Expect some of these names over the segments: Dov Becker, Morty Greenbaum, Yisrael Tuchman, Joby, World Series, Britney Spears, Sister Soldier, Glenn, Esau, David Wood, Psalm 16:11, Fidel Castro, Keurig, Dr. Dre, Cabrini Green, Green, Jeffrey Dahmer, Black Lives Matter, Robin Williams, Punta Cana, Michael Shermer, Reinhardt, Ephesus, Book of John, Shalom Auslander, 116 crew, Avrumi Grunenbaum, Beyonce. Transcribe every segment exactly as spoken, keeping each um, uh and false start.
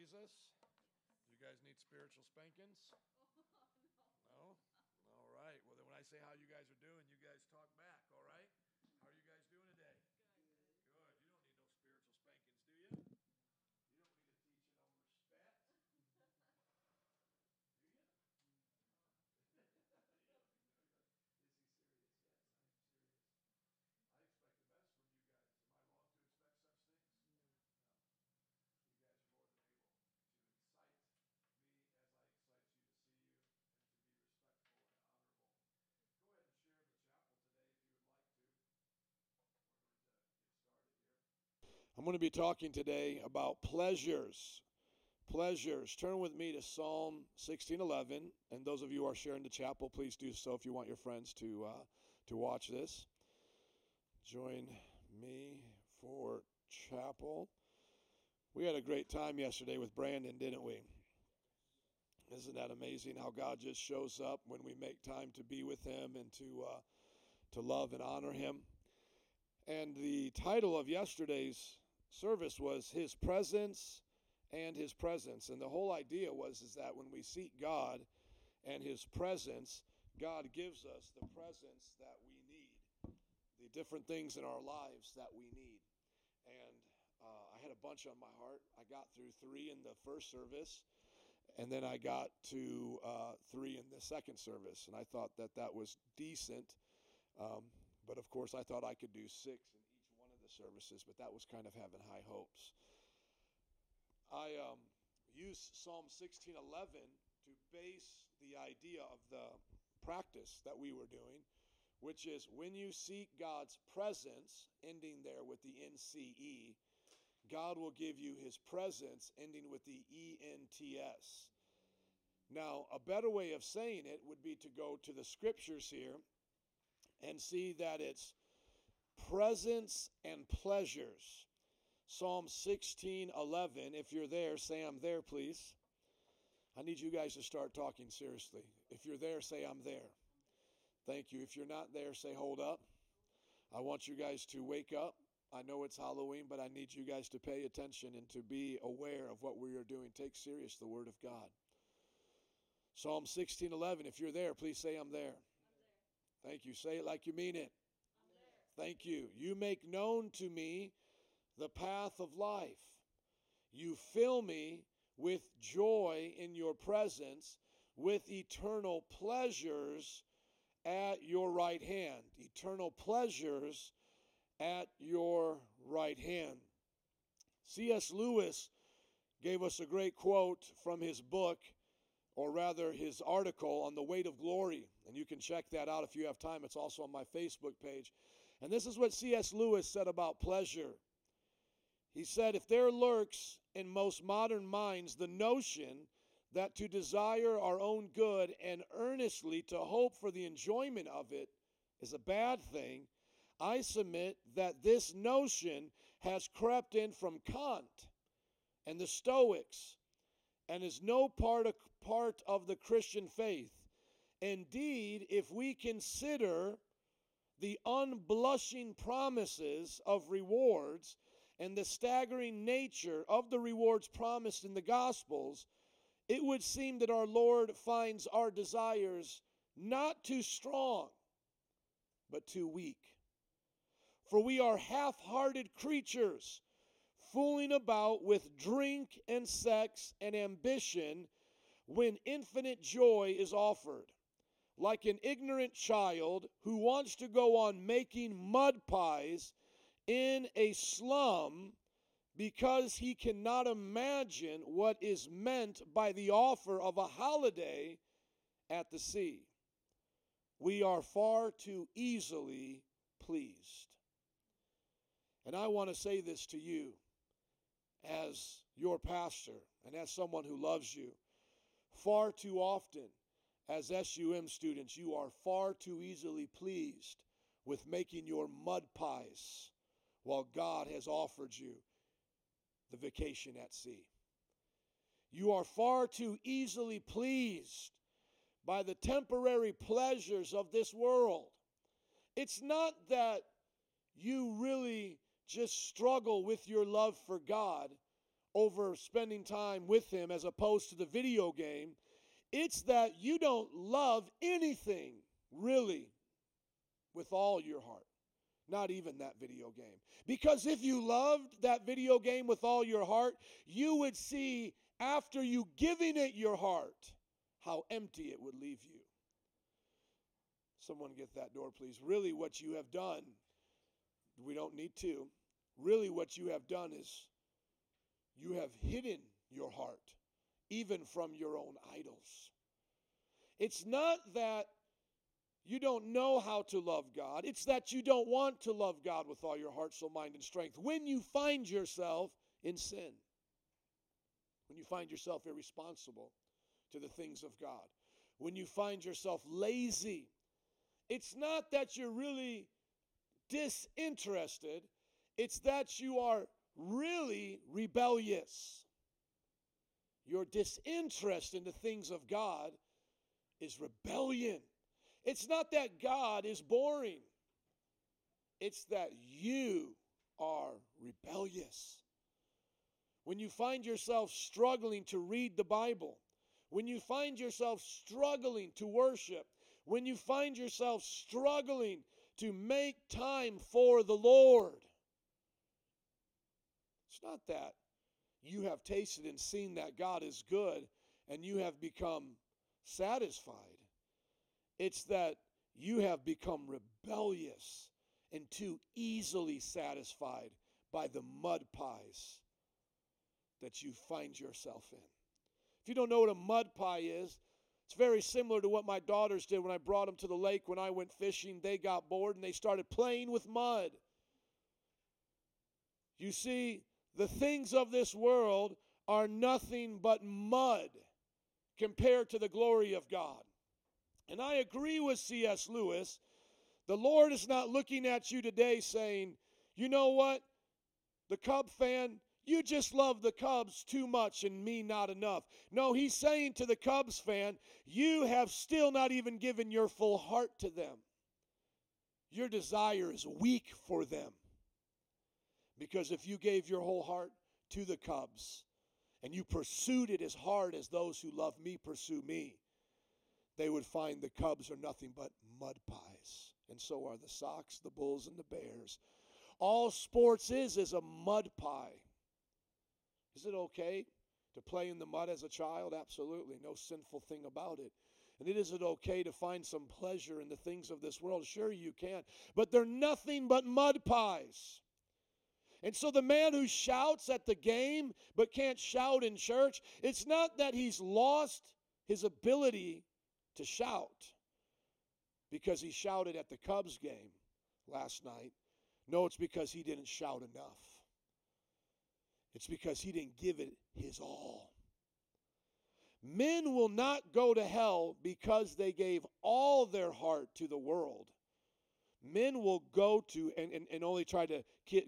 Jesus? You guys need spiritual spankings? No? All right. Well, then when I say how you guys are doing, you guys talk back, all right? How are you guys doing today? Good. Good. You don't need no spiritual spankings, do you? You don't need to teach you no respect. Do you? Is he serious? Yes, I'm serious. I expect the best from you guys. Am I wrong to expect such things? No. You guys are more than able to excite me as I excite you to see you and to be respectful and honorable. Go ahead and share the chapel today if you would like to. We're going to get started here. I'm going to be talking today about pleasures. Pleasures. Turn with me to Psalm sixteen eleven, and those of you who are sharing the chapel, please do so if you want your friends to uh, to watch this. Join me for chapel. We had a great time yesterday with Brandon, didn't we? Isn't that amazing how God just shows up when we make time to be with Him and to uh, to love and honor Him? And the title of yesterday's service was His Presence. And his presence. And the whole idea was is that when we seek God and his presence, God gives us the presence that we need, the different things in our lives that we need. And uh, I had a bunch on my heart. I got through three in the first service, and then I got to uh, three in the second service. And I thought that that was decent. Um, but, of course, I thought I could do six in each one of the services, but that was kind of having high hopes. I um, use Psalm sixteen eleven to base the idea of the practice that we were doing, which is when you seek God's presence, ending there with the N C E, God will give you his presence, ending with the E N T S. Now, a better way of saying it would be to go to the scriptures here and see that it's presence and pleasures. Psalm sixteen eleven, if you're there, say I'm there, please. I need you guys to start talking seriously. If you're there, say I'm there. Thank you. If you're not there, say hold up. I want you guys to wake up. I know it's Halloween, but I need you guys to pay attention and to be aware of what we are doing. Take serious the word of God. Psalm sixteen eleven, if you're there, please say I'm there. I'm there. Thank you. Say it like you mean it. I'm there. Thank you. You make known to me the path of life. You fill me with joy in your presence, with eternal pleasures at your right hand. Eternal pleasures at your right hand. C S Lewis gave us a great quote from his book, or rather his article on the weight of glory. And you can check that out if you have time. It's also on my Facebook page. And this is what C S Lewis said about pleasure. He said, if there lurks in most modern minds the notion that to desire our own good and earnestly to hope for the enjoyment of it is a bad thing, I submit that this notion has crept in from Kant and the Stoics and is no part of, part of the Christian faith. Indeed, if we consider the unblushing promises of rewards and the staggering nature of the rewards promised in the Gospels, it would seem that our Lord finds our desires not too strong, but too weak. For we are half-hearted creatures, fooling about with drink and sex and ambition when infinite joy is offered. Like an ignorant child who wants to go on making mud pies in a slum because he cannot imagine what is meant by the offer of a holiday at the sea. We are far too easily pleased. And I want to say this to you as your pastor and as someone who loves you. Far too often, as S U M students, you are far too easily pleased with making your mud pies, while God has offered you the vacation at sea. You are far too easily pleased by the temporary pleasures of this world. It's not that you really just struggle with your love for God over spending time with him as opposed to the video game. It's that you don't love anything really with all your heart. Not even that video game. Because if you loved that video game with all your heart, you would see after you giving it your heart how empty it would leave you. Someone get that door, please. Really what you have done, we don't need to. Really what you have done is you have hidden your heart, even from your own idols. It's not that you don't know how to love God. It's that you don't want to love God with all your heart, soul, mind, and strength when you find yourself in sin, when you find yourself irresponsible to the things of God, when you find yourself lazy. It's not that you're really disinterested. It's that you are really rebellious. Your disinterest in the things of God is rebellion. It's not that God is boring. It's that you are rebellious. When you find yourself struggling to read the Bible, when you find yourself struggling to worship, when you find yourself struggling to make time for the Lord, it's not that you have tasted and seen that God is good and you have become satisfied. It's that you have become rebellious and too easily satisfied by the mud pies that you find yourself in. If you don't know what a mud pie is, it's very similar to what my daughters did when I brought them to the lake when I went fishing. They got bored and they started playing with mud. You see, the things of this world are nothing but mud compared to the glory of God. And I agree with C S. Lewis. The Lord is not looking at you today saying, you know what, the Cub fan, you just love the Cubs too much and me not enough. No, he's saying to the Cubs fan, you have still not even given your full heart to them. Your desire is weak for them. Because if you gave your whole heart to the Cubs and you pursued it as hard as those who love me pursue me, they would find the Cubs are nothing but mud pies. And so are the Sox, the Bulls, and the Bears. All sports is is a mud pie. Is it okay to play in the mud as a child? Absolutely. No sinful thing about it. And it isn't okay to find some pleasure in the things of this world. Sure, you can. But they're nothing but mud pies. And so the man who shouts at the game but can't shout in church, it's not that he's lost his ability to shout because he shouted at the Cubs game last night. No, it's because he didn't shout enough. It's because he didn't give it his all. Men will not go to hell because they gave all their heart to the world. Men will go to, and, and, and only try to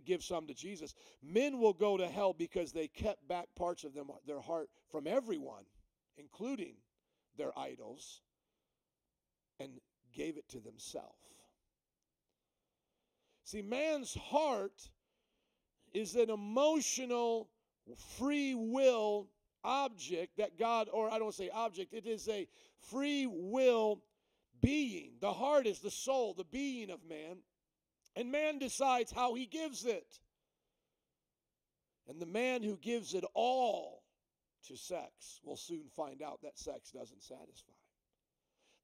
give some to Jesus, men will go to hell because they kept back parts of them, their heart from everyone, including their idols, and gave it to themselves. See, man's heart is an emotional, free will object that God, or I don't say object, it is a free will being. The heart is the soul, the being of man, and man decides how he gives it. And the man who gives it all to sex will soon find out that sex doesn't satisfy.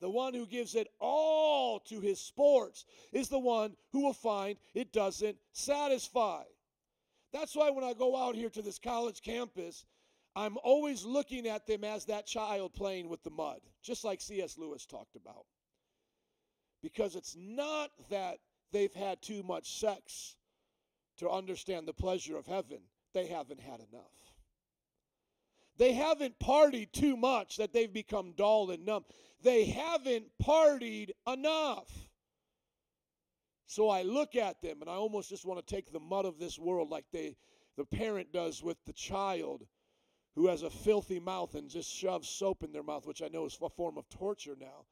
The one who gives it all to his sports is the one who will find it doesn't satisfy. That's why when I go out here to this college campus, I'm always looking at them as that child playing with the mud, just like C S. Lewis talked about. Because it's not that they've had too much sex to understand the pleasure of heaven. They haven't had enough. They haven't partied too much that they've become dull and numb. They haven't partied enough. So I look at them and I almost just want to take the mud of this world like they, the parent does with the child who has a filthy mouth and just shoves soap in their mouth, which I know is a form of torture now.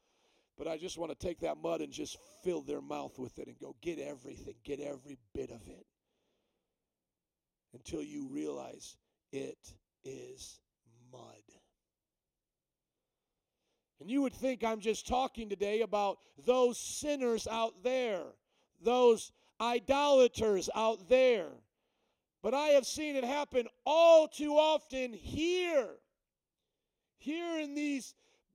But I just want to take that mud and just fill their mouth with it and go, get everything, get every bit of it. Until you realize It is mud. And you would think I'm just talking today about those sinners out there, those idolaters out there. But I have seen it happen all too often here, here in these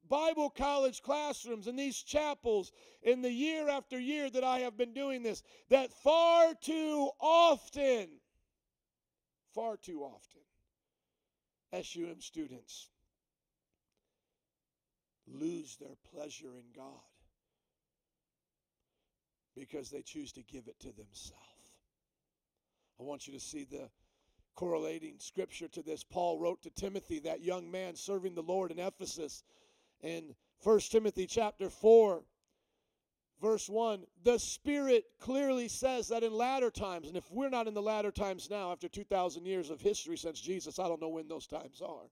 Bible college classrooms, in these chapels, in the year after year that I have been doing this, that far too often, far too often, S U M students lose their pleasure in God because they choose to give it to themselves. I want you to see the correlating scripture to this. Paul wrote to Timothy, that young man serving the Lord in Ephesus, in First Timothy chapter four, verse one, the Spirit clearly says that in latter times, and if we're not in the latter times now, after two thousand years of history since Jesus, I don't know when those times are.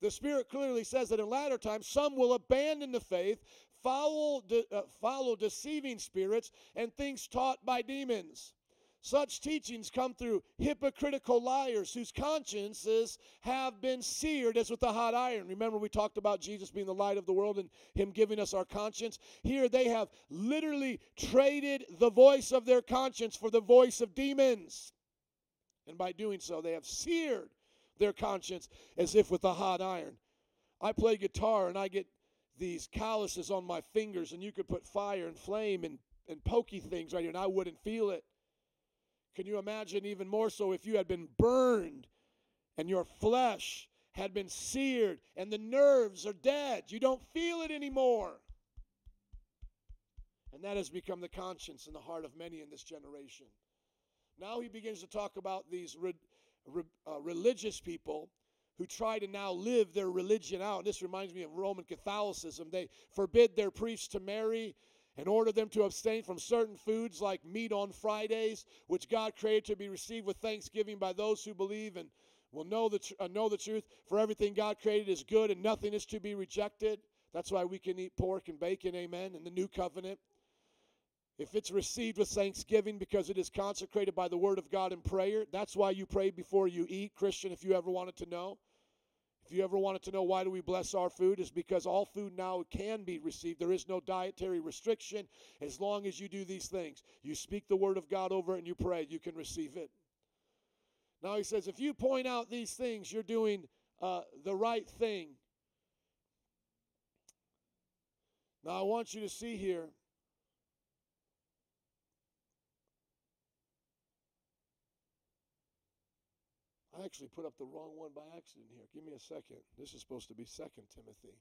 The Spirit clearly says that in latter times, some will abandon the faith, follow, de- uh, follow deceiving spirits, and things taught by demons. Such teachings come through hypocritical liars whose consciences have been seared as with a hot iron. Remember, we talked about Jesus being the light of the world and him giving us our conscience. Here they have literally traded the voice of their conscience for the voice of demons. And by doing so, they have seared their conscience as if with a hot iron. I play guitar and I get these calluses on my fingers, and you could put fire and flame and, and pokey things right here, and I wouldn't feel it. Can you imagine even more so if you had been burned and your flesh had been seared and the nerves are dead? You don't feel it anymore. And that has become the conscience in the heart of many in this generation. Now he begins to talk about these re, re, uh, religious people who try to now live their religion out. And this reminds me of Roman Catholicism. They forbid their priests to marry and order them to abstain from certain foods like meat on Fridays, which God created to be received with thanksgiving by those who believe and will know the, tr- uh, know the truth. For everything God created is good, and nothing is to be rejected. That's why we can eat pork and bacon, amen, in the new covenant. If it's received with thanksgiving because it is consecrated by the word of God in prayer, that's why you pray before you eat, Christian, if you ever wanted to know. If you ever wanted to know why do we bless our food, it's because all food now can be received. There is no dietary restriction as long as you do these things. You speak the word of God over it and you pray, you can receive it. Now he says, if you point out these things, you're doing uh, the right thing. Now I want you to see here. I actually put up the wrong one by accident here. Give me a second. This is supposed to be Second Timothy.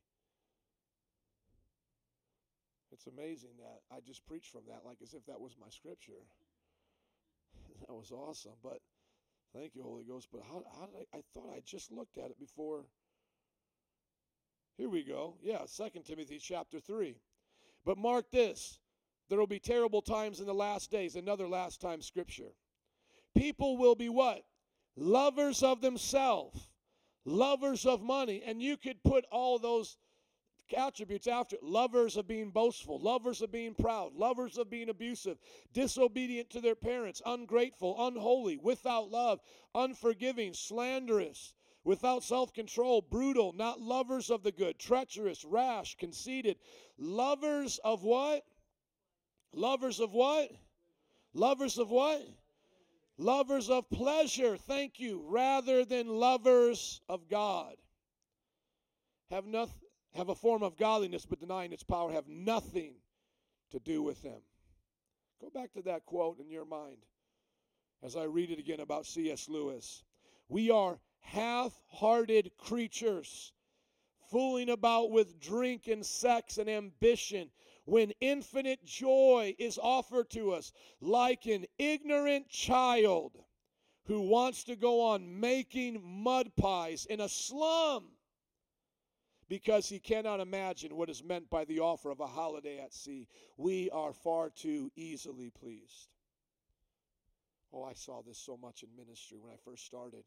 It's amazing that I just preached from that like as if that was my scripture. That was awesome. But thank you, Holy Ghost. But how, how did I, I thought I just looked at it before. Here we go. Yeah, Second Timothy chapter three. But mark this. There will be terrible times in the last days. Another last time scripture. People will be what? Lovers of themselves, lovers of money. And you could put all those attributes after it. Lovers of being boastful, lovers of being proud, lovers of being abusive, disobedient to their parents, ungrateful, unholy, without love, unforgiving, slanderous, without self-control, brutal, not lovers of the good, treacherous, rash, conceited, lovers of what? Lovers of what? Lovers of what? Lovers of pleasure, thank you, rather than lovers of God. Have nothing, have a form of godliness, but denying its power, have nothing to do with them. Go back to that quote in your mind as I read it again about C S Lewis. We are half-hearted creatures, fooling about with drink and sex and ambition, when infinite joy is offered to us, like an ignorant child who wants to go on making mud pies in a slum because he cannot imagine what is meant by the offer of a holiday at sea. We are far too easily pleased. Oh, I saw this so much in ministry when I first started.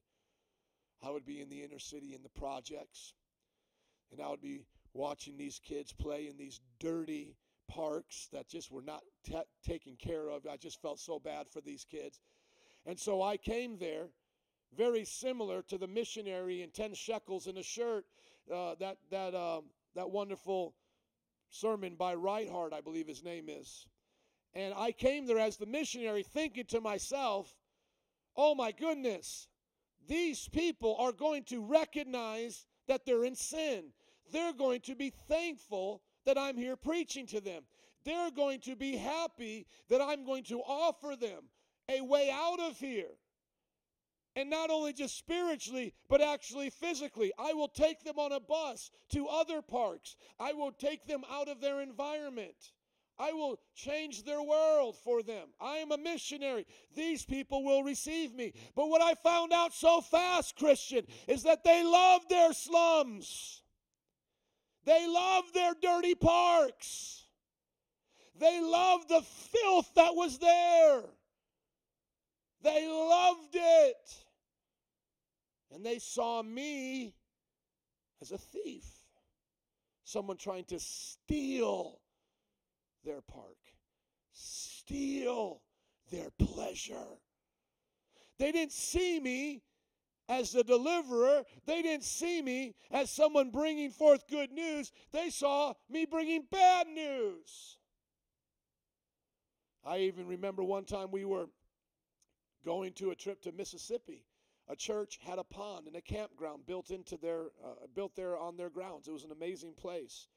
I would be in the inner city in the projects, and I would be watching these kids play in these dirty parks that just were not t- taken care of. I just felt so bad for these kids. And so I came there very similar to the missionary in ten shekels in a shirt, uh, that that um, that wonderful sermon by Reinhardt, I believe his name is. And I came there as the missionary thinking to myself, oh my goodness, these people are going to recognize that they're in sin. They're going to be thankful that I'm here preaching to them. They're going to be happy that I'm going to offer them a way out of here. And not only just spiritually, but actually physically. I will take them on a bus to other parks. I will take them out of their environment. I will change their world for them. I am a missionary. These people will receive me. But what I found out so fast, Christian, is that they love their slums. They love their dirty parks. They love the filth that was there. They loved it. And they saw me as a thief, someone trying to steal their park, steal their pleasure. They didn't see me as the deliverer. They didn't see me as someone bringing forth good news. They saw me bringing bad news. I even remember one time we were going to a trip to Mississippi. A church had a pond and a campground built into their, uh, built there on their grounds. It was an amazing place.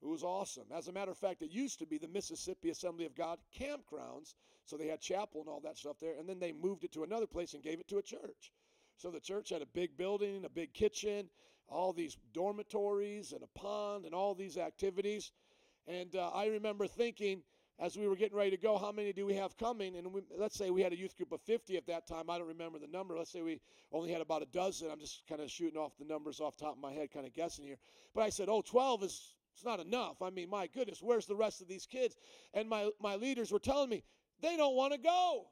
It was awesome. As a matter of fact, it used to be the Mississippi Assembly of God campgrounds. So they had chapel and all that stuff there. And then they moved it to another place and gave it to a church. So the church had a big building, a big kitchen, all these dormitories and a pond and all these activities. And uh, I remember thinking as we were getting ready to go, how many do we have coming? And we, let's say we had a youth group of fifty at that time. I don't remember the number. Let's say we only had about a dozen. I'm just kind of shooting off the numbers off the top of my head, kind of guessing here. But I said, oh, twelve is... it's not enough. I mean, my goodness, where's the rest of these kids? And my, my leaders were telling me, they don't want to go.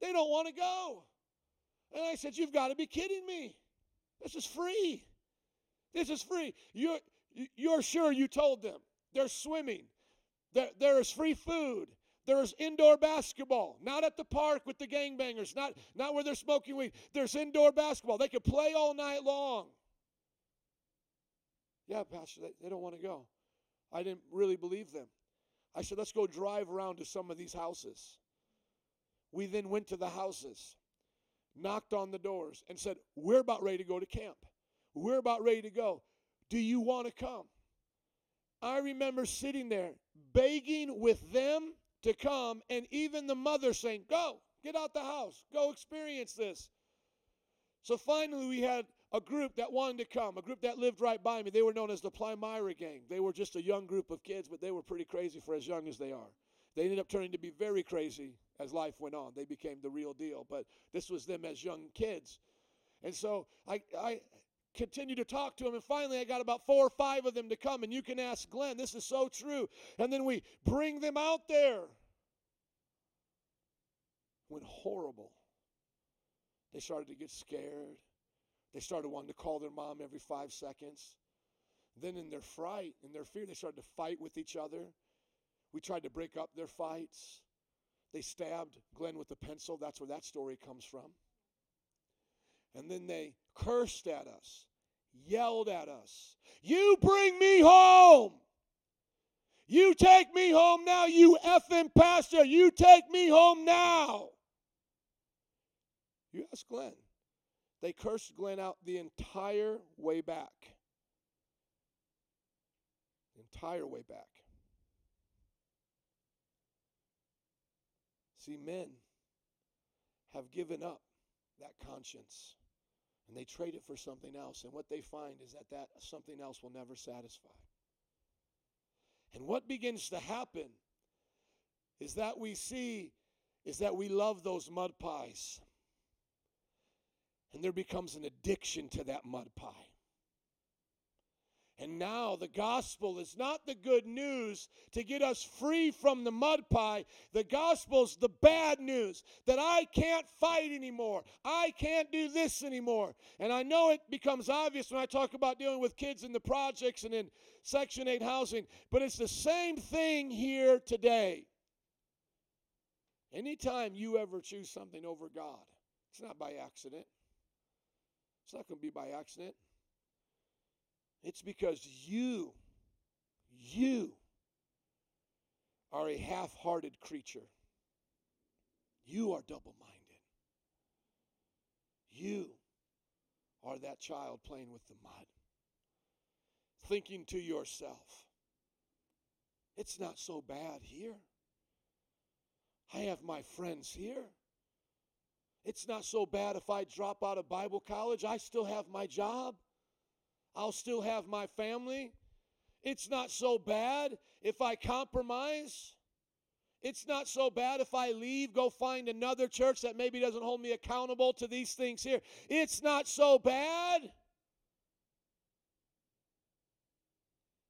They don't want to go. And I said, you've got to be kidding me. This is free. This is free. You're, you're sure you told them. There's swimming. There, there is free food. There's indoor basketball, not at the park with the gangbangers, not, not where they're smoking weed. There's indoor basketball. They could play all night long. Yeah, Pastor, they, they don't want to go. I didn't really believe them. I said, let's go drive around to some of these houses. We then went to the houses, knocked on the doors, and said, we're about ready to go to camp. We're about ready to go. Do you want to come? I remember sitting there begging with them to come, and even the mother saying, go, get out the house. Go experience this. So finally we had a group that wanted to come, a group that lived right by me. They were known as the Plimira gang. They were just a young group of kids, but they were pretty crazy for as young as they are. They ended up turning to be very crazy as life went on. They became the real deal, but this was them as young kids. And so I, I continued to talk to them, and finally I got about four or five of them to come, and you can ask Glenn, this is so true. And then we bring them out there. It went horrible. They started to get scared. They started wanting to call their mom every five seconds. Then in their fright, in their fear, they started to fight with each other. We tried to break up their fights. They stabbed Glenn with a pencil. That's where that story comes from. And then they cursed at us, yelled at us. You bring me home. You take me home now, you effing pastor. You take me home now. You ask Glenn. They cursed Glenn out the entire way back. The entire way back. See, men have given up that conscience, and they trade it for something else, and what they find is that that something else will never satisfy. And what begins to happen is that we see, is that we love those mud pies. And there becomes an addiction to that mud pie. And now the gospel is not the good news to get us free from the mud pie. The gospel's the bad news that I can't fight anymore. I can't do this anymore. And I know it becomes obvious when I talk about dealing with kids in the projects and in Section eight housing, but it's the same thing here today. Anytime you ever choose something over God, It's not by accident. It's not going to be by accident. It's because you, you are a half-hearted creature. You are double-minded. You are that child playing with the mud, thinking to yourself, it's not so bad here. I have my friends here. It's not so bad if I drop out of Bible college. I still have my job. I'll still have my family. It's not so bad if I compromise. It's not so bad if I leave, go find another church that maybe doesn't hold me accountable to these things here. It's not so bad.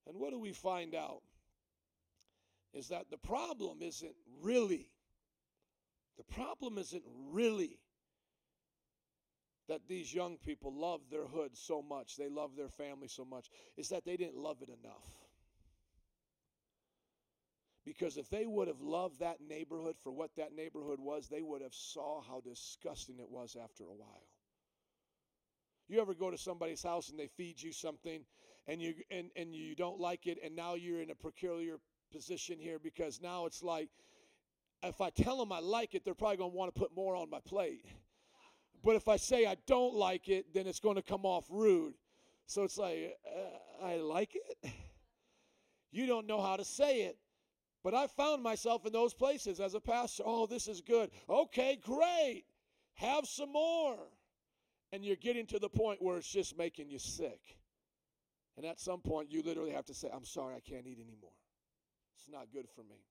And what do we find out? Is that the problem isn't really, the problem isn't really that these young people love their hood so much, they love their family so much, is that they didn't love it enough. Because if they would have loved that neighborhood for what that neighborhood was, they would have saw how disgusting it was after a while. You ever go to somebody's house and they feed you something and you and, and you don't like it, and now you're in a peculiar position here, because now it's like, if I tell them I like it, they're probably going to want to put more on my plate. But if I say I don't like it, then it's going to come off rude. So it's like, uh, I like it? You don't know how to say it. But I found myself in those places as a pastor. Oh, this is good. Okay, great. Have some more. And you're getting to the point where it's just making you sick. And at some point, you literally have to say, I'm sorry, I can't eat anymore. It's not good for me.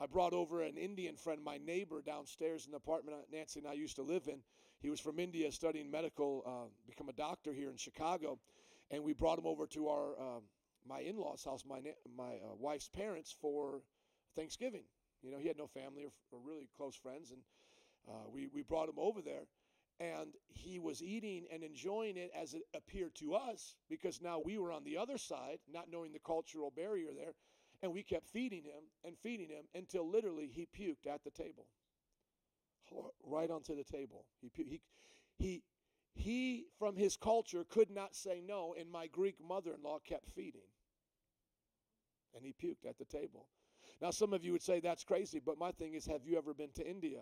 I brought over an Indian friend, my neighbor downstairs in the apartment Nancy and I used to live in. He was from India studying medical, uh, become a doctor here in Chicago. And we brought him over to our uh, my in-laws' house, my my uh, wife's parents, for Thanksgiving. You know, he had no family or, or really close friends. And uh, we, we brought him over there. And he was eating and enjoying it as it appeared to us, because now we were on the other side, not knowing the cultural barrier there. And we kept feeding him and feeding him until literally he puked at the table. Right onto the table. He, he, he, he from his culture, could not say no, and my Greek mother-in-law kept feeding. And he puked at the table. Now, some of you would say that's crazy, but my thing is, have you ever been to India?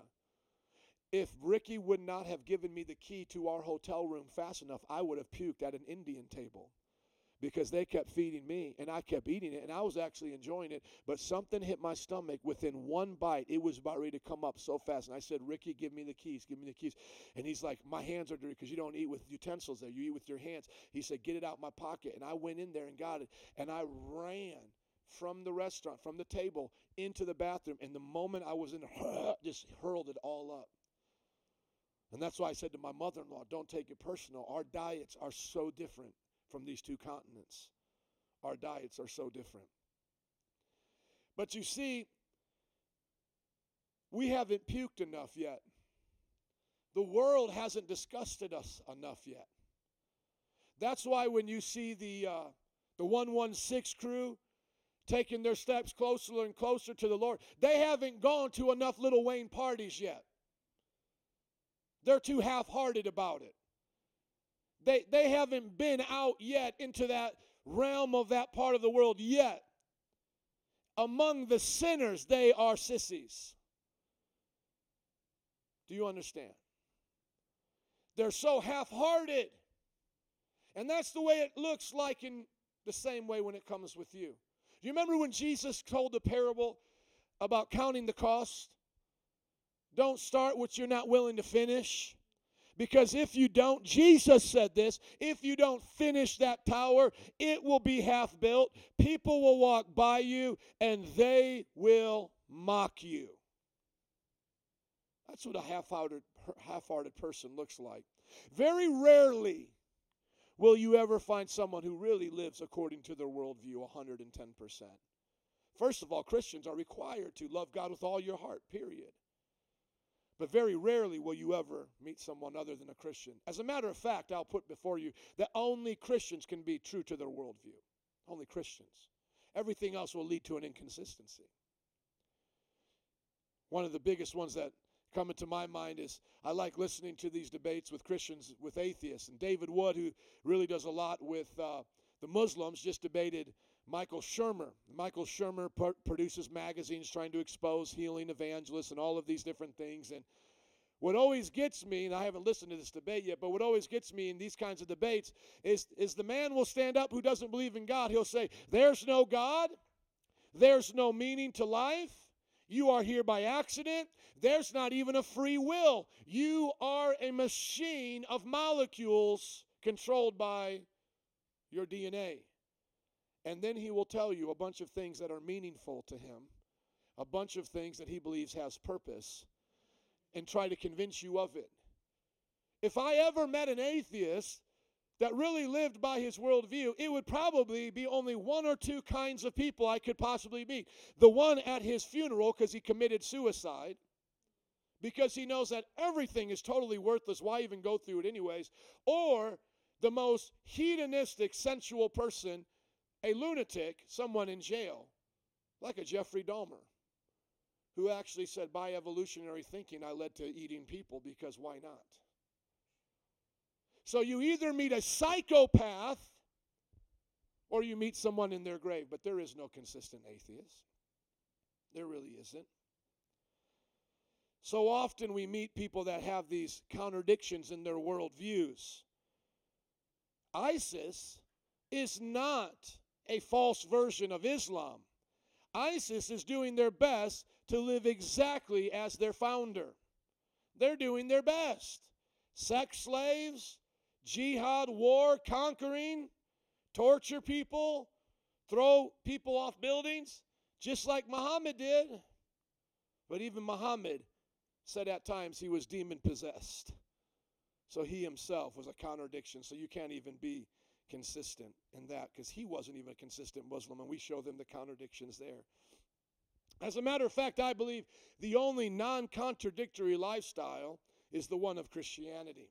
If Ricky would not have given me the key to our hotel room fast enough, I would have puked at an Indian table. Because they kept feeding me, and I kept eating it, and I was actually enjoying it. But something hit my stomach within one bite. It was about ready to come up so fast. And I said, Ricky, give me the keys, give me the keys. And he's like, my hands are dirty, because you don't eat with utensils there. You eat with your hands. He said, get it out my pocket. And I went in there and got it. And I ran from the restaurant, from the table, into the bathroom. And the moment I was in there, just hurled it all up. And that's why I said to my mother-in-law, don't take it personal. Our diets are so different. From these two continents, our diets are so different. But you see, we haven't puked enough yet. The world hasn't disgusted us enough yet. That's why when you see the uh, the one sixteen crew taking their steps closer and closer to the Lord, they haven't gone to enough Lil Wayne parties yet. They're too half-hearted about it. They they haven't been out yet into that realm of that part of the world yet. Among the sinners, they are sissies. Do you understand? They're so half-hearted. And that's the way it looks like, in the same way when it comes with you. Do you remember when Jesus told the parable about counting the cost? Don't start what you're not willing to finish. Because if you don't, Jesus said this, if you don't finish that tower, it will be half built. People will walk by you and they will mock you. That's what a half-hearted, half-hearted person looks like. Very rarely will you ever find someone who really lives according to their worldview one hundred ten percent. First of all, Christians are required to love God with all your heart, period. But very rarely will you ever meet someone other than a Christian. As a matter of fact, I'll put before you that only Christians can be true to their worldview. Only Christians. Everything else will lead to an inconsistency. One of the biggest ones that coming to my mind is I like listening to these debates with Christians, with atheists. And David Wood, who really does a lot with uh, the Muslims, just debated Michael Shermer. Michael Shermer pr- produces magazines trying to expose healing evangelists and all of these different things. And what always gets me, and I haven't listened to this debate yet, but what always gets me in these kinds of debates is, is the man will stand up who doesn't believe in God. He'll say, there's no God. There's no meaning to life. You are here by accident. There's not even a free will. You are a machine of molecules controlled by your D N A. And then he will tell you a bunch of things that are meaningful to him, a bunch of things that he believes has purpose, and try to convince you of it. If I ever met an atheist that really lived by his worldview, it would probably be only one or two kinds of people I could possibly meet. The one at his funeral because he committed suicide, because he knows that everything is totally worthless, why even go through it anyways? Or the most hedonistic, sensual person, a lunatic, someone in jail, like a Jeffrey Dahmer, who actually said, by evolutionary thinking, I led to eating people because why not? So you either meet a psychopath or you meet someone in their grave, but there is no consistent atheist. There really isn't. So often we meet people that have these contradictions in their worldviews. ISIS is not a false version of Islam. ISIS is doing their best to live exactly as their founder. They're doing their best. Sex slaves, jihad, war, conquering, torture people, throw people off buildings, just like Muhammad did. But even Muhammad said at times he was demon-possessed. So he himself was a contradiction, so you can't even be consistent in that, because he wasn't even a consistent Muslim, and we show them the contradictions there. As a matter of fact, I believe the only non-contradictory lifestyle is the one of Christianity,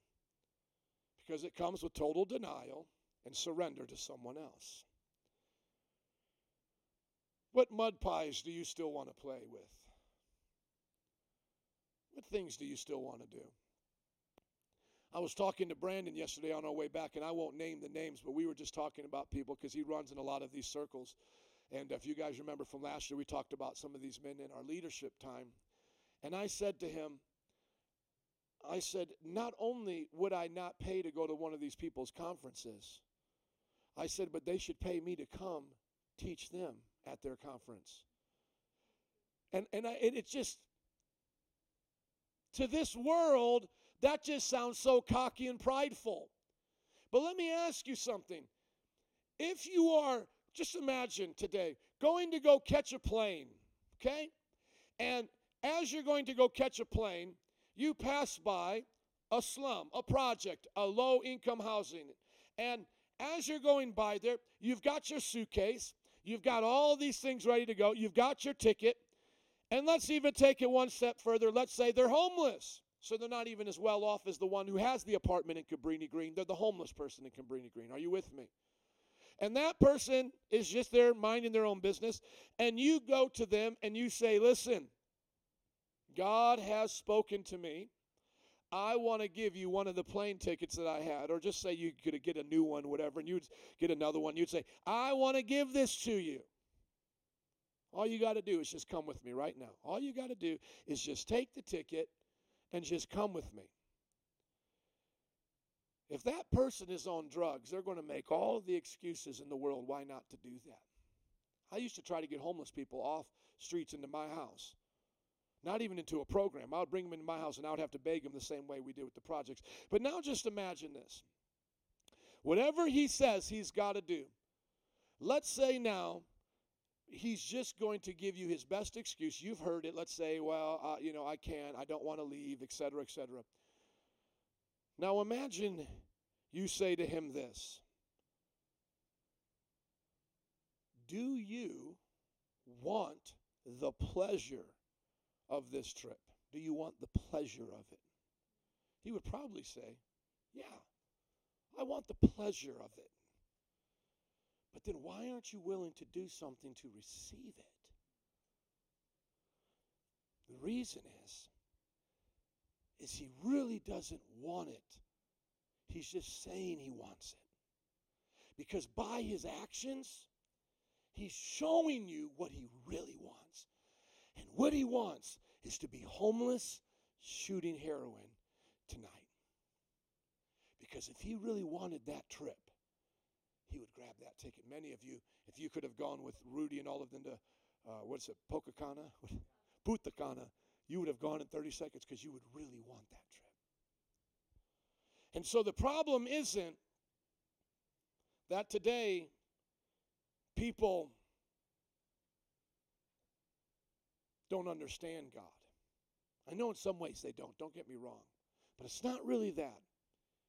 because it comes with total denial and surrender to someone else. What mud pies do you still want to play with? What things do you still want to do? I was talking to Brandon yesterday on our way back, and I won't name the names, but we were just talking about people because he runs in a lot of these circles. And if you guys remember from last year, we talked about some of these men in our leadership time. And I said to him, I said, not only would I not pay to go to one of these people's conferences, I said, but they should pay me to come teach them at their conference. And and I, it, it just, to this world, that just sounds so cocky and prideful. But let me ask you something. If you are, just imagine today, going to go catch a plane, okay? And as you're going to go catch a plane, you pass by a slum, a project, a low-income housing. And as you're going by there, you've got your suitcase. You've got all these things ready to go. You've got your ticket. And let's even take it one step further. Let's say they're homeless. So they're not even as well off as the one who has the apartment in Cabrini Green. They're the homeless person in Cabrini Green. Are you with me? And that person is just there minding their own business. And you go to them and you say, listen, God has spoken to me. I want to give you one of the plane tickets that I had. Or just say you could get a new one, whatever, and you'd get another one. You'd say, I want to give this to you. All you got to do is just come with me right now. All you got to do is just take the ticket and just come with me. If that person is on drugs, they're going to make all the excuses in the world why not to do that. I used to try to get homeless people off streets into my house. Not even into a program. I would bring them into my house and I would have to beg them the same way we did with the projects. But now just imagine this. Whatever he says he's got to do, let's say now, he's just going to give you his best excuse. You've heard it. Let's say, well, uh, you know, I can't. I don't want to leave, et cetera, et cetera. Now imagine you say to him this. Do you want the pleasure of this trip? Do you want the pleasure of it? He would probably say, yeah, I want the pleasure of it. But then why aren't you willing to do something to receive it? The reason is is he really doesn't want it. He's just saying he wants it. Because by his actions, he's showing you what he really wants. And what he wants is to be homeless, shooting heroin tonight. Because if he really wanted that trip, he would grab that ticket. Many of you, if you could have gone with Rudy and all of them to, uh, what's it, Punta Cana? Punta Cana, you would have gone in thirty seconds because you would really want that trip. And so the problem isn't that today people don't understand God. I know in some ways they don't, don't get me wrong. But it's not really that.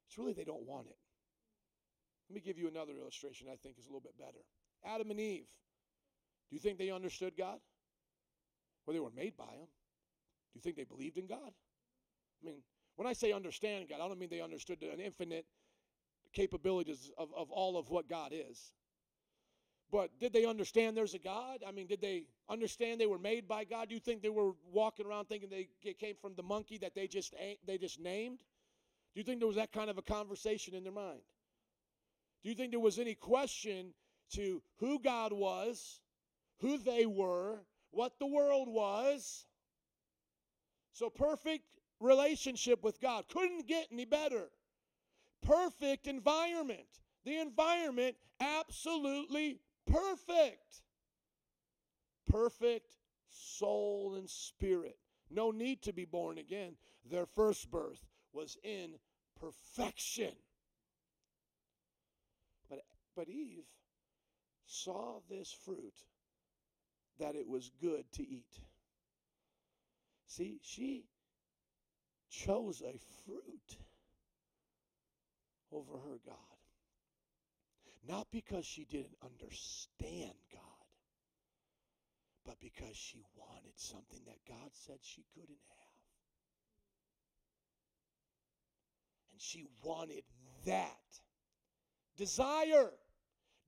It's really they don't want it. Let me give you another illustration I think is a little bit better. Adam and Eve. Do you think they understood God? Well, they were made by him. Do you think they believed in God? I mean, when I say understand God, I don't mean they understood an infinite capabilities of, of all of what God is. But did they understand there's a God? I mean, did they understand they were made by God? Do you think they were walking around thinking they came from the monkey that they just they just named? Do you think there was that kind of a conversation in their mind? Do you think there was any question to who God was, who they were, what the world was? So perfect relationship with God. Couldn't get any better. Perfect environment. The environment, absolutely perfect. Perfect soul and spirit. No need to be born again. Their first birth was in perfection. But, but Eve saw this fruit that it was good to eat. See, she chose a fruit over her God. Not because she didn't understand God, but because she wanted something that God said she couldn't have. And she wanted that. Desire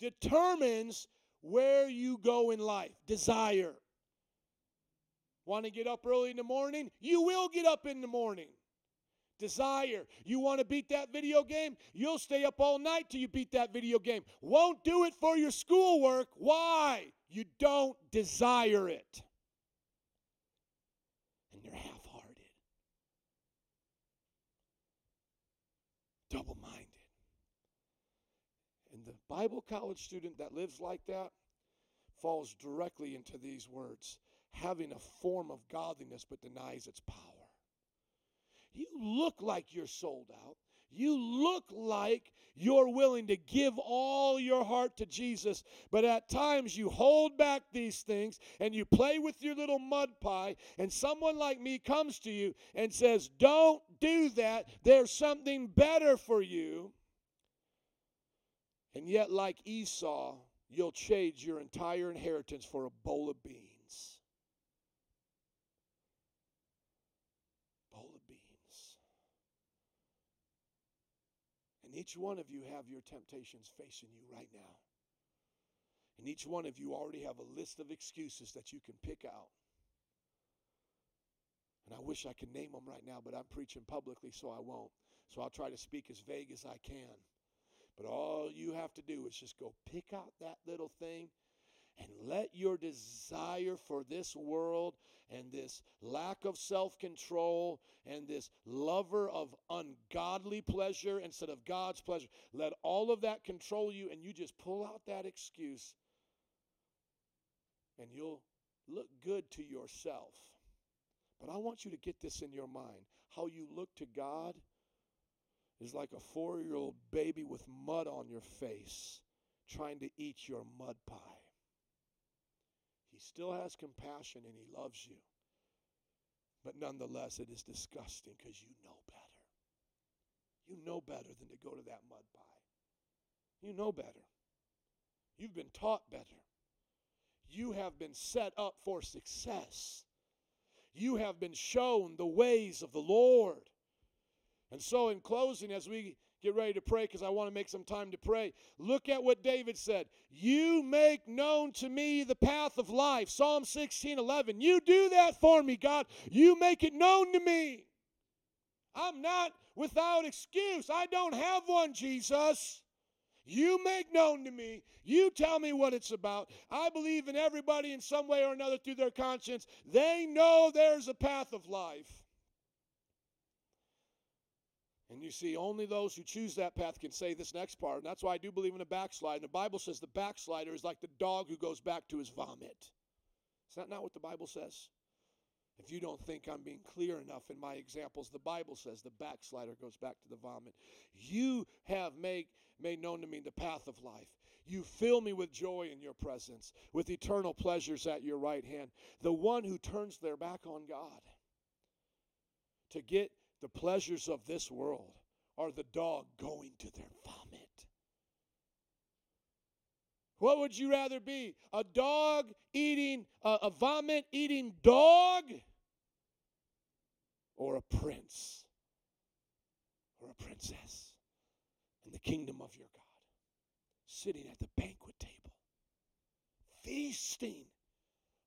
determines where you go in life. Desire. Want to get up early in the morning? You will get up in the morning. Desire. You want to beat that video game? You'll stay up all night till you beat that video game. Won't do it for your schoolwork. Why? You don't desire it. And you're half-hearted. Double-minded. And the Bible college student that lives like that falls directly into these words. Having a form of godliness but denies its power. You look like you're sold out. You look like you're willing to give all your heart to Jesus. But at times you hold back these things and you play with your little mud pie. And someone like me comes to you and says, don't do that. There's something better for you. And yet, like Esau, you'll trade your entire inheritance for a bowl of beans. Bowl of beans. And each one of you have your temptations facing you right now. And each one of you already have a list of excuses that you can pick out. And I wish I could name them right now, but I'm preaching publicly, so I won't. So I'll try to speak as vague as I can. But all you have to do is just go pick out that little thing and let your desire for this world and this lack of self-control and this lover of ungodly pleasure instead of God's pleasure, let all of that control you, and you just pull out that excuse and you'll look good to yourself. But I want you to get this in your mind. How you look to God is like a four-year-old baby with mud on your face trying to eat your mud pie. He still has compassion and he loves you. But nonetheless, it is disgusting because you know better. You know better than to go to that mud pie. You know better. You've been taught better. You have been set up for success. You have been shown the ways of the Lord. And so in closing, as we get ready to pray, because I want to make some time to pray. Look at what David said. You make known to me the path of life. Psalm sixteen eleven. You do that for me, God. You make it known to me. I'm not without excuse. I don't have one, Jesus. You make known to me. You tell me what it's about. I believe in everybody in some way or another through their conscience. They know there's a path of life. And you see, only those who choose that path can say this next part. And that's why I do believe in a backslide. And the Bible says the backslider is like the dog who goes back to his vomit. Is that not what the Bible says? If you don't think I'm being clear enough in my examples, the Bible says the backslider goes back to the vomit. You have made, made known to me the path of life. You fill me with joy in your presence, with eternal pleasures at your right hand. The one who turns their back on God to get the pleasures of this world are the dog going to their vomit. What would you rather be? A dog eating, uh, a vomit-eating dog? Or a prince? Or a princess? In the kingdom of your God. Sitting at the banquet table. Feasting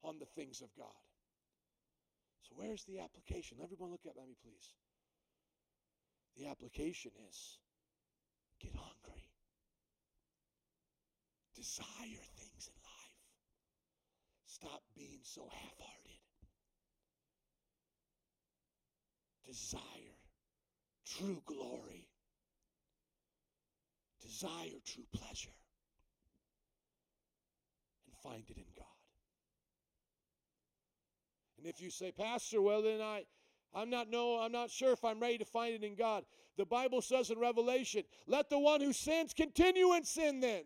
on the things of God. So where's the application? Everyone look up at me, please. The application is, get hungry. Desire things in life. Stop being so half-hearted. Desire true glory. Desire true pleasure. And find it in God. And if you say, Pastor, well then I... I'm not no, I'm not sure if I'm ready to find it in God. The Bible says in Revelation, let the one who sins continue in sin then.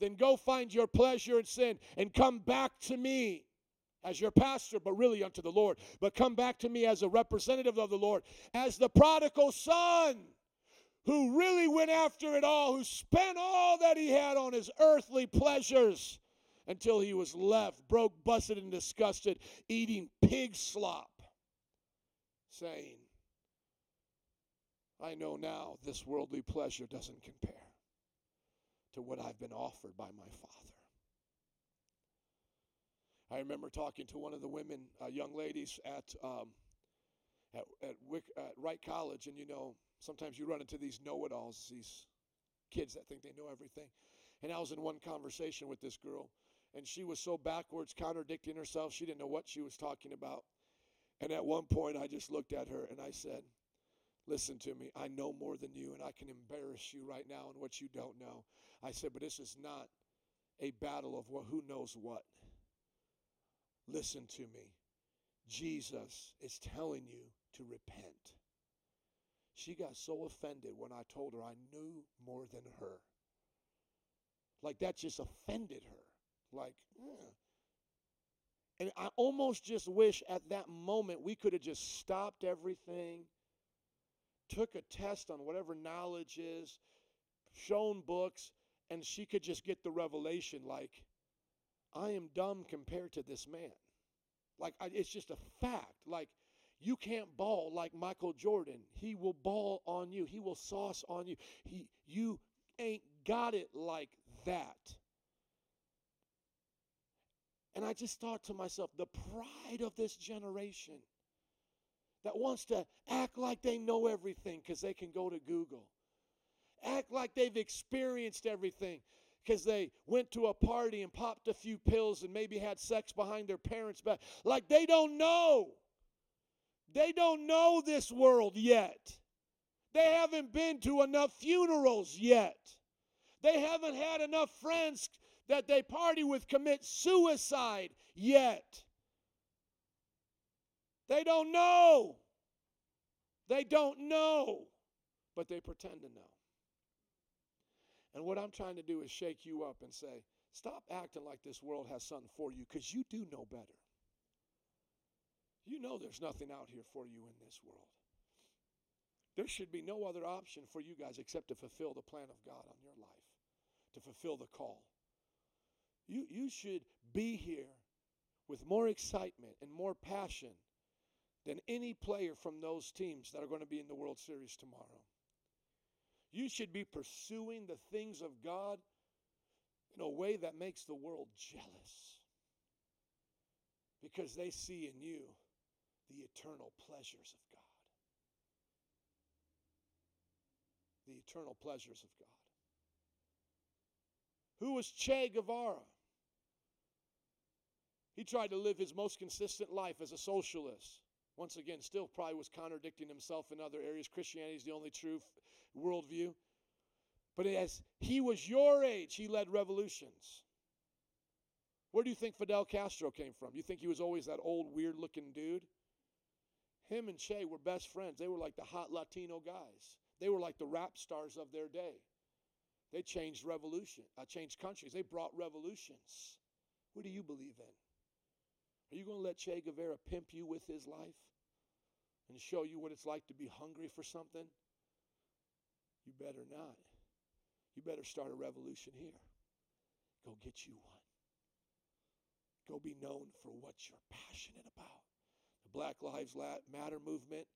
Then go find your pleasure in sin and come back to me as your pastor, but really unto the Lord. But come back to me as a representative of the Lord, as the prodigal son who really went after it all, who spent all that he had on his earthly pleasures until he was left broke, busted, and disgusted, eating pig slop. Saying, I know now this worldly pleasure doesn't compare to what I've been offered by my Father. I remember talking to one of the women, uh, young ladies at um, at at, Wick, at Wright College, and you know, sometimes you run into these know-it-alls, these kids that think they know everything. And I was in one conversation with this girl, and she was so backwards, contradicting herself, she didn't know what she was talking about. And at one point, I just looked at her and I said, listen to me, I know more than you and I can embarrass you right now in what you don't know. I said, but this is not a battle of what, who knows what. Listen to me. Jesus is telling you to repent. She got so offended when I told her I knew more than her. Like that just offended her. Like, mm. And I almost just wish at that moment we could have just stopped everything, took a test on whatever knowledge is, shown books, and she could just get the revelation like, I am dumb compared to this man. Like, I, it's just a fact. Like, you can't ball like Michael Jordan. He will ball on you. He will sauce on you. He, you ain't got it like that. And I just thought to myself, the pride of this generation that wants to act like they know everything because they can go to Google. Act like they've experienced everything because they went to a party and popped a few pills and maybe had sex behind their parents' back. Like they don't know. They don't know this world yet. They haven't been to enough funerals yet. They haven't had enough friends that they party with commit suicide yet. They don't know. They don't know. But they pretend to know. And what I'm trying to do is shake you up and say, stop acting like this world has something for you because you do know better. You know there's nothing out here for you in this world. There should be no other option for you guys except to fulfill the plan of God on your life, to fulfill the call. You, you should be here with more excitement and more passion than any player from those teams that are going to be in the World Series tomorrow. You should be pursuing the things of God in a way that makes the world jealous because they see in you the eternal pleasures of God. the eternal pleasures of God. Who was Che Guevara? He tried to live his most consistent life as a socialist. Once again, still probably was contradicting himself in other areas. Christianity is the only true worldview. But as he was your age, he led revolutions. Where do you think Fidel Castro came from? You think he was always that old, weird-looking dude? Him and Che were best friends. They were like the hot Latino guys. They were like the rap stars of their day. They changed revolution, uh, changed countries. They brought revolutions. What do you believe in? Are you going to let Che Guevara pimp you with his life and show you what it's like to be hungry for something? You better not. You better start a revolution here. Go get you one. Go be known for what you're passionate about. The Black Lives Matter movement,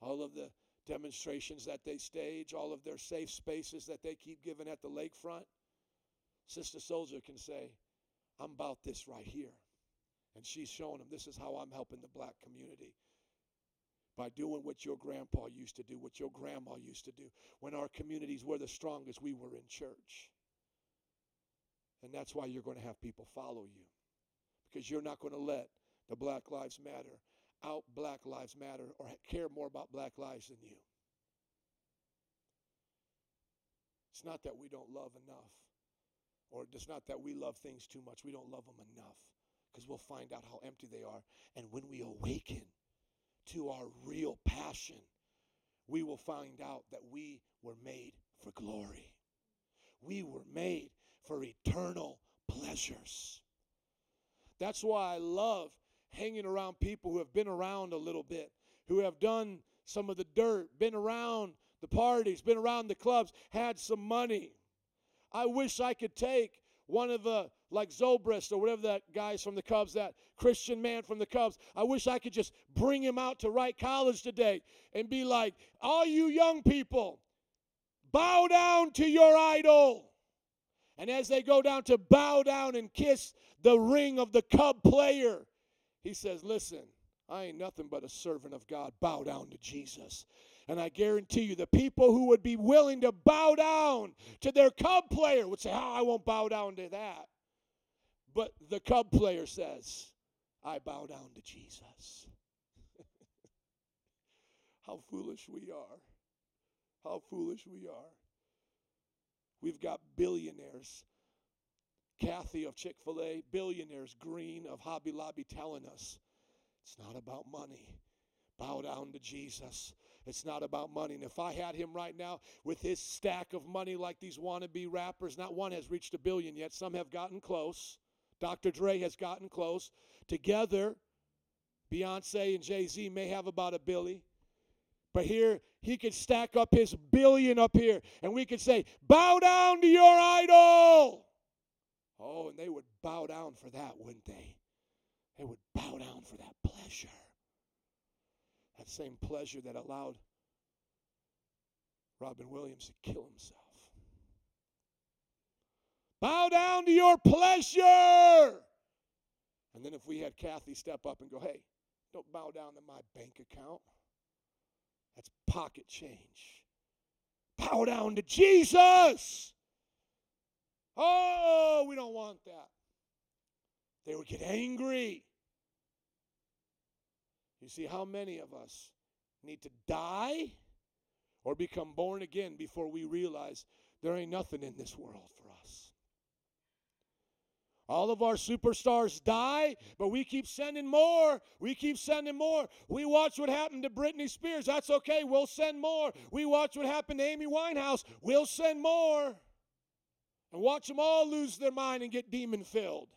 all of the demonstrations that they stage, all of their safe spaces that they keep giving at the lakefront. Sister Soldier can say, I'm about this right here. And she's showing them, this is how I'm helping the black community. By doing what your grandpa used to do, what your grandma used to do. When our communities were the strongest, we were in church. And that's why you're going to have people follow you. Because you're not going to let the Black Lives Matter out Black Lives Matter or care more about black lives than you. It's not that we don't love enough. Or it's not that we love things too much. We don't love them enough. Because we'll find out how empty they are. And when we awaken to our real passion, we will find out that we were made for glory. We were made for eternal pleasures. That's why I love hanging around people who have been around a little bit, who have done some of the dirt, been around the parties, been around the clubs, had some money. I wish I could take one of the, like Zobrist or whatever that guy's from the Cubs, that Christian man from the Cubs. I wish I could just bring him out to Wright College today and be like, all you young people, bow down to your idol. And as they go down to bow down and kiss the ring of the Cub player, he says, listen, I ain't nothing but a servant of God. Bow down to Jesus. And I guarantee you, the people who would be willing to bow down to their Cub player would say, oh, I won't bow down to that. But the Cub player says, I bow down to Jesus. How foolish we are. How foolish we are. We've got billionaires, Kathy of Chick-fil-A, billionaires, Green of Hobby Lobby, telling us it's not about money. Bow down to Jesus. It's not about money. And if I had him right now with his stack of money like these wannabe rappers, not one has reached a billion yet. Some have gotten close. Doctor Dre has gotten close. Together, Beyonce and Jay-Z may have about a billion. But here, he could stack up his billion up here, and we could say, bow down to your idol. Oh, and they would bow down for that, wouldn't they? They would bow down for that pleasure. That same pleasure that allowed Robin Williams to kill himself. Bow down to your pleasure. And then if we had Kathy step up and go, hey, don't bow down to my bank account. That's pocket change. Bow down to Jesus. Oh, we don't want that. They would get angry. You see, how many of us need to die or become born again before we realize there ain't nothing in this world for us? All of our superstars die, but we keep sending more. We keep sending more. We watch what happened to Britney Spears. That's okay. We'll send more. We watch what happened to Amy Winehouse. We'll send more. And watch them all lose their mind and get demon-filled.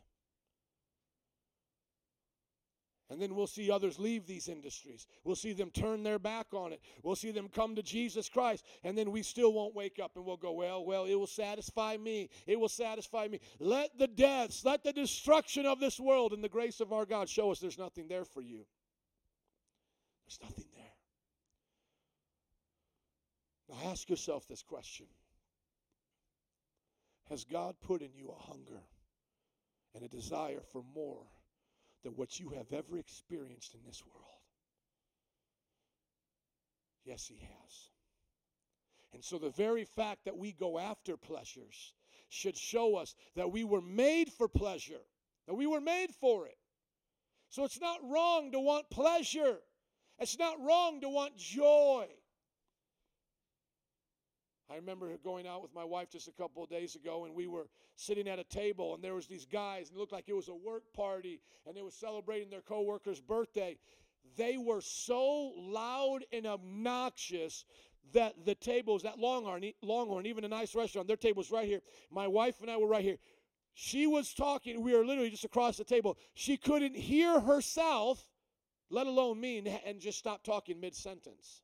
And then we'll see others leave these industries. We'll see them turn their back on it. We'll see them come to Jesus Christ. And then we still won't wake up and we'll go, well, well, it will satisfy me. It will satisfy me. Let the deaths, let the destruction of this world and the grace of our God show us there's nothing there for you. There's nothing there. Now ask yourself this question. Has God put in you a hunger and a desire for more than what you have ever experienced in this world? Yes, he has. And so the very fact that we go after pleasures should show us that we were made for pleasure, that we were made for it. So it's not wrong to want pleasure. It's not wrong to want joy. I remember going out with my wife just a couple of days ago, and we were sitting at a table, and there was these guys, and it looked like it was a work party, and they were celebrating their co-worker's birthday. They were so loud and obnoxious that the tables at Longhorn, Longhorn, even a nice restaurant, their table's right here. My wife and I were right here. She was talking. We were literally just across the table. She couldn't hear herself, let alone me, and just stopped talking mid-sentence.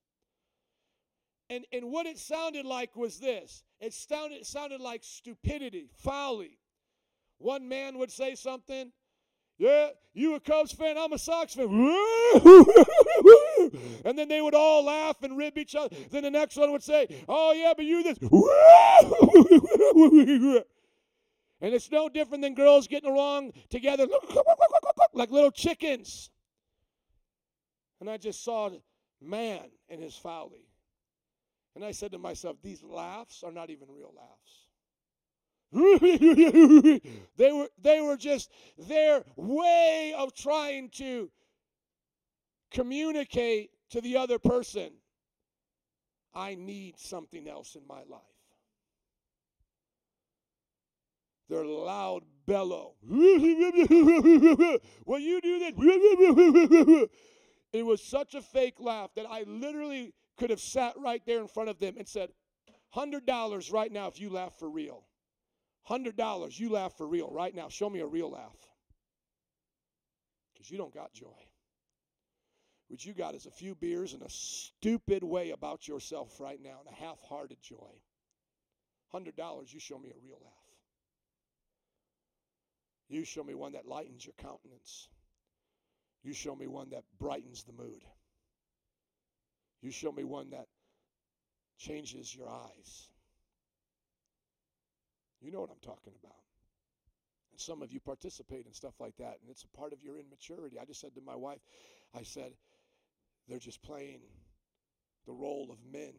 And and what it sounded like was this. It sounded, it sounded like stupidity, folly. One man would say something. Yeah, you a Cubs fan, I'm a Sox fan. And then they would all laugh and rib each other. Then the next one would say, oh, yeah, but you this. And it's no different than girls getting along together like little chickens. And I just saw man in his folly. And I said to myself, these laughs are not even real laughs. They were, they were just their way of trying to communicate to the other person, I need something else in my life. Their loud bellow. Will you do this? It was such a fake laugh that I literally could have sat right there in front of them and said, one hundred dollars right now if you laugh for real. one hundred dollars you laugh for real right now. Show me a real laugh. Because you don't got joy. What you got is a few beers and a stupid way about yourself right now and a half-hearted joy. one hundred dollars you show me a real laugh. You show me one that lightens your countenance. You show me one that brightens the mood. You show me one that changes your eyes. You know what I'm talking about. And some of you participate in stuff like that, and it's a part of your immaturity. I just said to my wife, I said, they're just playing the role of men,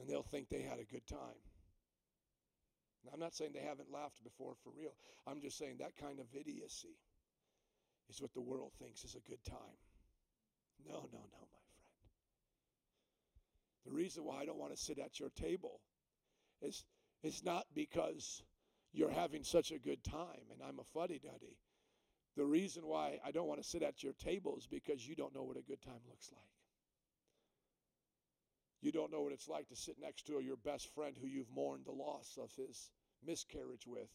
and they'll think they had a good time. Now, I'm not saying they haven't laughed before for real. I'm just saying that kind of idiocy is what the world thinks is a good time. No, no, no, my friend. The reason why I don't want to sit at your table is, is not because you're having such a good time and I'm a fuddy-duddy. The reason why I don't want to sit at your table is because you don't know what a good time looks like. You don't know what it's like to sit next to your best friend who you've mourned the loss of his miscarriage with,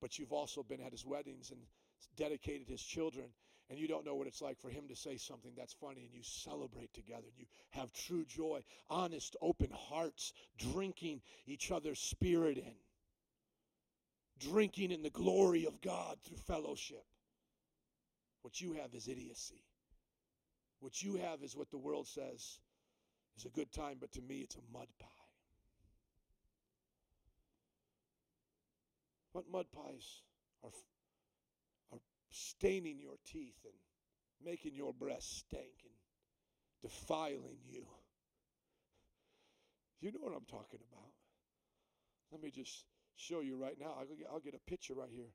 but you've also been at his weddings and dedicated his children, and you don't know what it's like for him to say something that's funny, and you celebrate together, and you have true joy, honest, open hearts, drinking each other's spirit in, drinking in the glory of God through fellowship. What you have is idiocy. What you have is what the world says is a good time, but to me it's a mud pie. What mud pies are staining your teeth and making your breath stink and defiling you. You know what I'm talking about. Let me just show you right now. I'll get, I'll get a picture right here.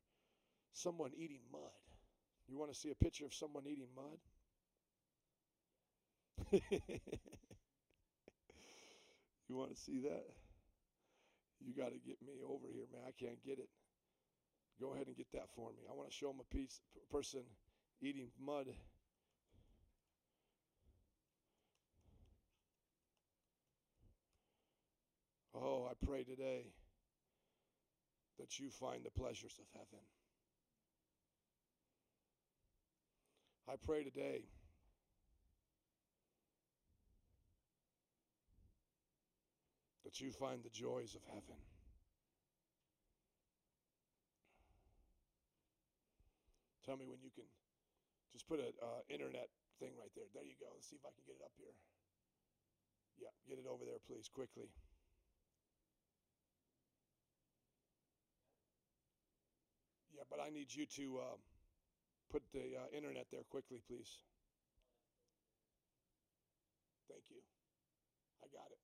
Someone eating mud. You want to see a picture of someone eating mud? You want to see that? You got to get me over here, man. I can't get it. Go ahead and get that for me. I want to show them a piece, person eating mud. Oh, I pray today that you find the pleasures of heaven. I pray today that you find the joys of heaven. Tell me when you can just put an uh, internet thing right there. There you go. Let's see if I can get it up here. Yeah, get it over there, please, quickly. Yeah, but I need you to uh, put the uh, internet there quickly, please. Thank you. I got it.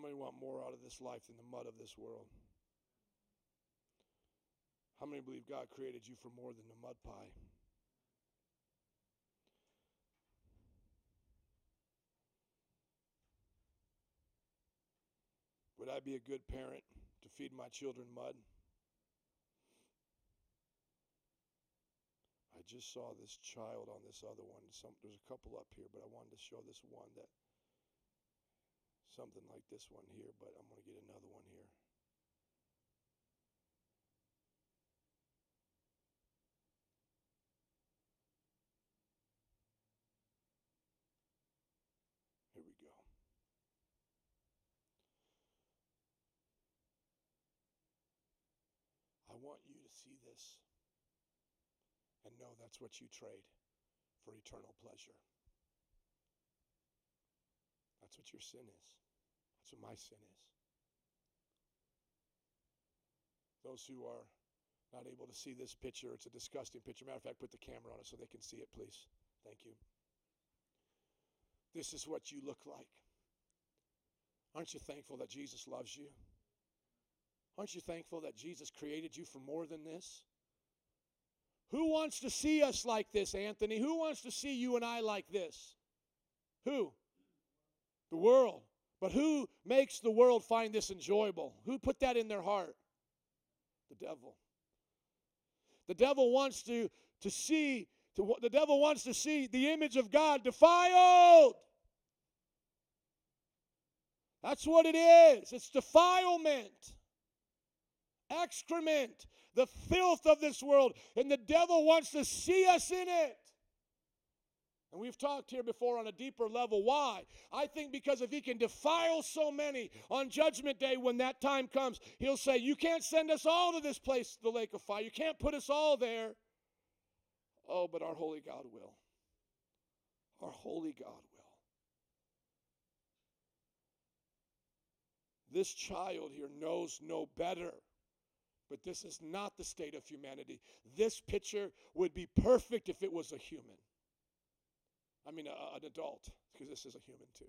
How many want more out of this life than the mud of this world? How many believe God created you for more than the mud pie? Would I be a good parent to feed my children mud? I just saw this child on this other one. Some, there's a couple up here, but I wanted to show this one that something like this one here, but I'm going to get another one here. Here we go. I want you to see this and know that's what you trade for eternal pleasure. That's what your sin is. That's what my sin is. Those who are not able to see this picture, it's a disgusting picture. Matter of fact, put the camera on it so they can see it, please. Thank you. This is what you look like. Aren't you thankful that Jesus loves you? Aren't you thankful that Jesus created you for more than this? Who wants to see us like this, Anthony? Who wants to see you and I like this? Who? The world. But who makes the world find this enjoyable? Who put that in their heart? The devil. The devil wants to, to see to, the devil wants to see the image of God defiled. That's what it is. It's defilement. Excrement, the filth of this world, and the devil wants to see us in it. And we've talked here before on a deeper level. Why? I think because if he can defile so many on Judgment Day when that time comes, he'll say, you can't send us all to this place, the Lake of Fire. You can't put us all there. Oh, but our holy God will. Our holy God will. This child here knows no better. But this is not the state of humanity. This picture would be perfect if it was a human. I mean, a, an adult, because this is a human too.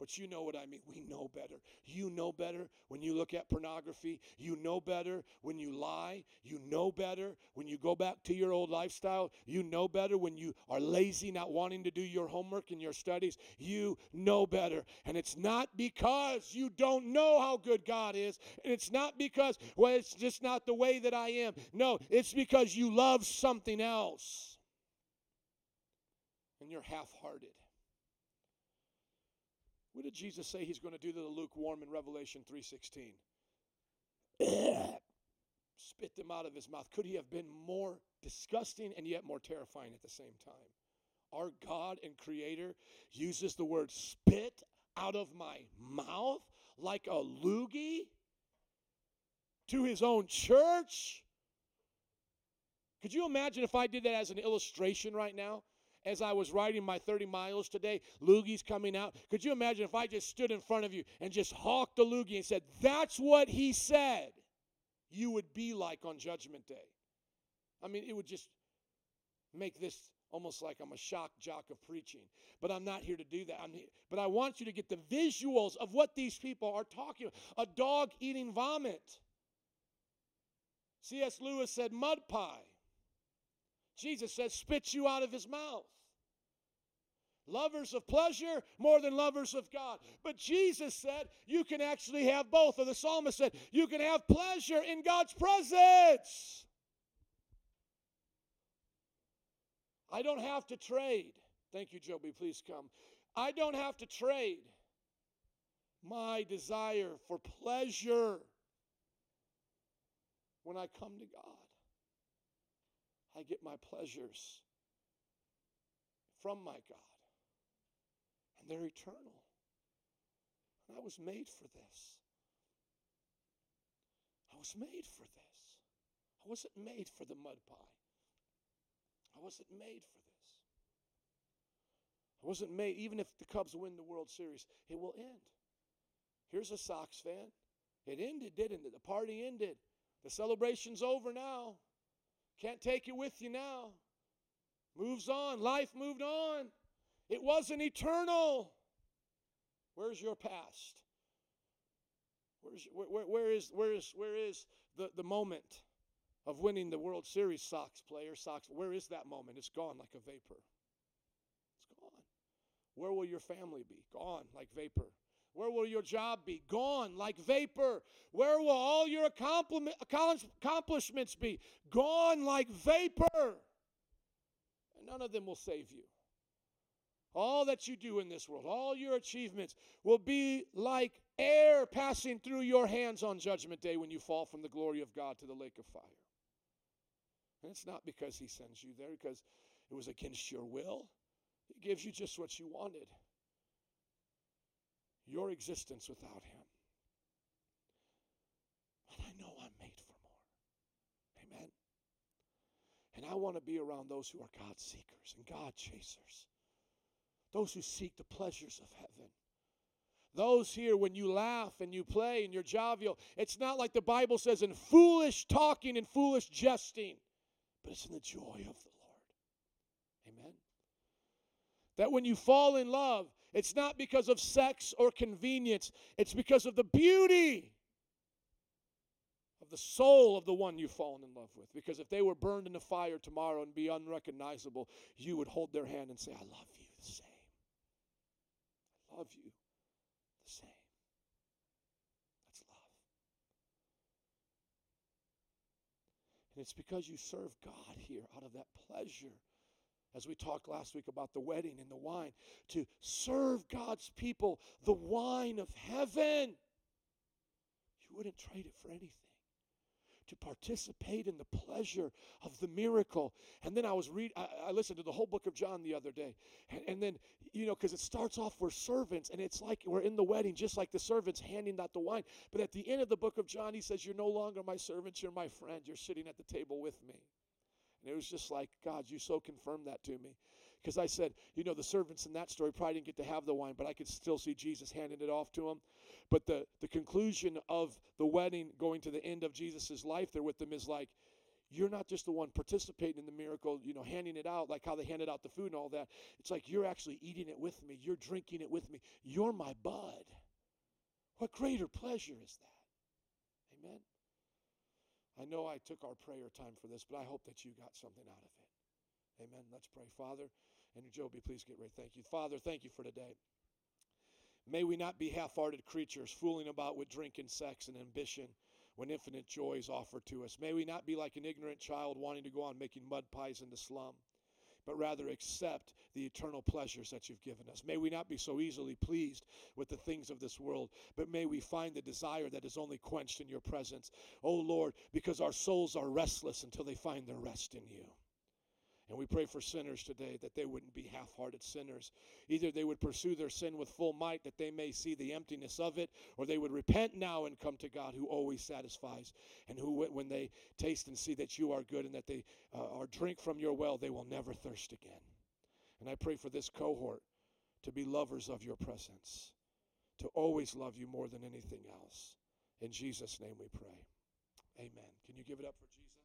But you know what I mean. We know better. You know better when you look at pornography. You know better when you lie. You know better when you go back to your old lifestyle. You know better when you are lazy, not wanting to do your homework and your studies. You know better. And it's not because you don't know how good God is. And it's not because, well, it's just not the way that I am. No, it's because you love something else. And you're half-hearted. What did Jesus say he's going to do to the lukewarm in Revelation three sixteen? Spit them out of his mouth. Could he have been more disgusting and yet more terrifying at the same time? Our God and Creator uses the word spit out of my mouth like a loogie to his own church? Could you imagine if I did that as an illustration right now? As I was riding my thirty miles today, loogies coming out. Could you imagine if I just stood in front of you and just hawked the loogie and said, that's what he said you would be like on Judgment Day? I mean, it would just make this almost like I'm a shock jock of preaching. But I'm not here to do that. I'm here, but I want you to get the visuals of what these people are talking about. A dog eating vomit. C S Lewis said mud pie. Jesus says, spit you out of his mouth. Lovers of pleasure more than lovers of God. But Jesus said, you can actually have both. Or the psalmist said, you can have pleasure in God's presence. I don't have to trade. Thank you, Joby, please come. I don't have to trade my desire for pleasure when I come to God. I get my pleasures from my God. And they're eternal. And I was made for this. I was made for this. I wasn't made for the mud pie. I wasn't made for this. I wasn't made, even if the Cubs win the World Series, it will end. Here's a Sox fan. It ended, didn't it? The party ended. The celebration's over now. Can't take it with you now. Moves on. Life moved on. It wasn't eternal. Where's your past? Where's, where, where, where is where is where is the, the moment of winning the World Series, Sox player, Sox? Where is that moment? It's gone like a vapor. It's gone. Where will your family be? Gone like vapor. Where will your job be? Gone like vapor. Where will all your accomplishments be? Gone like vapor. And none of them will save you. All that you do in this world, all your achievements will be like air passing through your hands on Judgment Day when you fall from the glory of God to the lake of fire. And it's not because he sends you there, because it was against your will. He gives you just what you wanted. Your existence without him. And I know I'm made for more. Amen. And I want to be around those who are God seekers and God chasers. Those who seek the pleasures of heaven. Those here, when you laugh and you play and you're jovial, it's not like the Bible says in foolish talking and foolish jesting, but it's in the joy of the Lord. Amen. That when you fall in love, it's not because of sex or convenience. It's because of the beauty of the soul of the one you've fallen in love with. Because if they were burned in the fire tomorrow and be unrecognizable, you would hold their hand and say, I love you the same. I love you the same. That's love. And it's because you serve God here out of that pleasure. As we talked last week about the wedding and the wine, to serve God's people, the wine of heaven. You wouldn't trade it for anything. To participate in the pleasure of the miracle. And then I was read. I, I listened to the whole book of John the other day. And, and then, you know, because it starts off we're servants, and it's like we're in the wedding, just like the servants handing out the wine. But at the end of the book of John, he says, you're no longer my servants, you're my friend. You're sitting at the table with me. And it was just like, God, you so confirmed that to me. Because I said, you know, the servants in that story probably didn't get to have the wine, but I could still see Jesus handing it off to them. But the, the conclusion of the wedding going to the end of Jesus' life there with them is like, you're not just the one participating in the miracle, you know, handing it out, like how they handed out the food and all that. It's like, you're actually eating it with me. You're drinking it with me. You're my bud. What greater pleasure is that? Amen. I know I took our prayer time for this, but I hope that you got something out of it. Amen. Let's pray. Father, and Joby, please get ready. Thank you. Father, thank you for today. May we not be half-hearted creatures fooling about with drink and sex and ambition when infinite joy is offered to us. May we not be like an ignorant child wanting to go on making mud pies in the slum, but rather accept the eternal pleasures that you've given us. May we not be so easily pleased with the things of this world, but may we find the desire that is only quenched in your presence. Oh Lord, because our souls are restless until they find their rest in you. And we pray for sinners today that they wouldn't be half-hearted sinners. Either they would pursue their sin with full might that they may see the emptiness of it, or they would repent now and come to God who always satisfies, and who when they taste and see that you are good and that they uh, are drink from your well, they will never thirst again. And I pray for this cohort to be lovers of your presence, to always love you more than anything else. In Jesus' name we pray. Amen. Can you give it up for Jesus?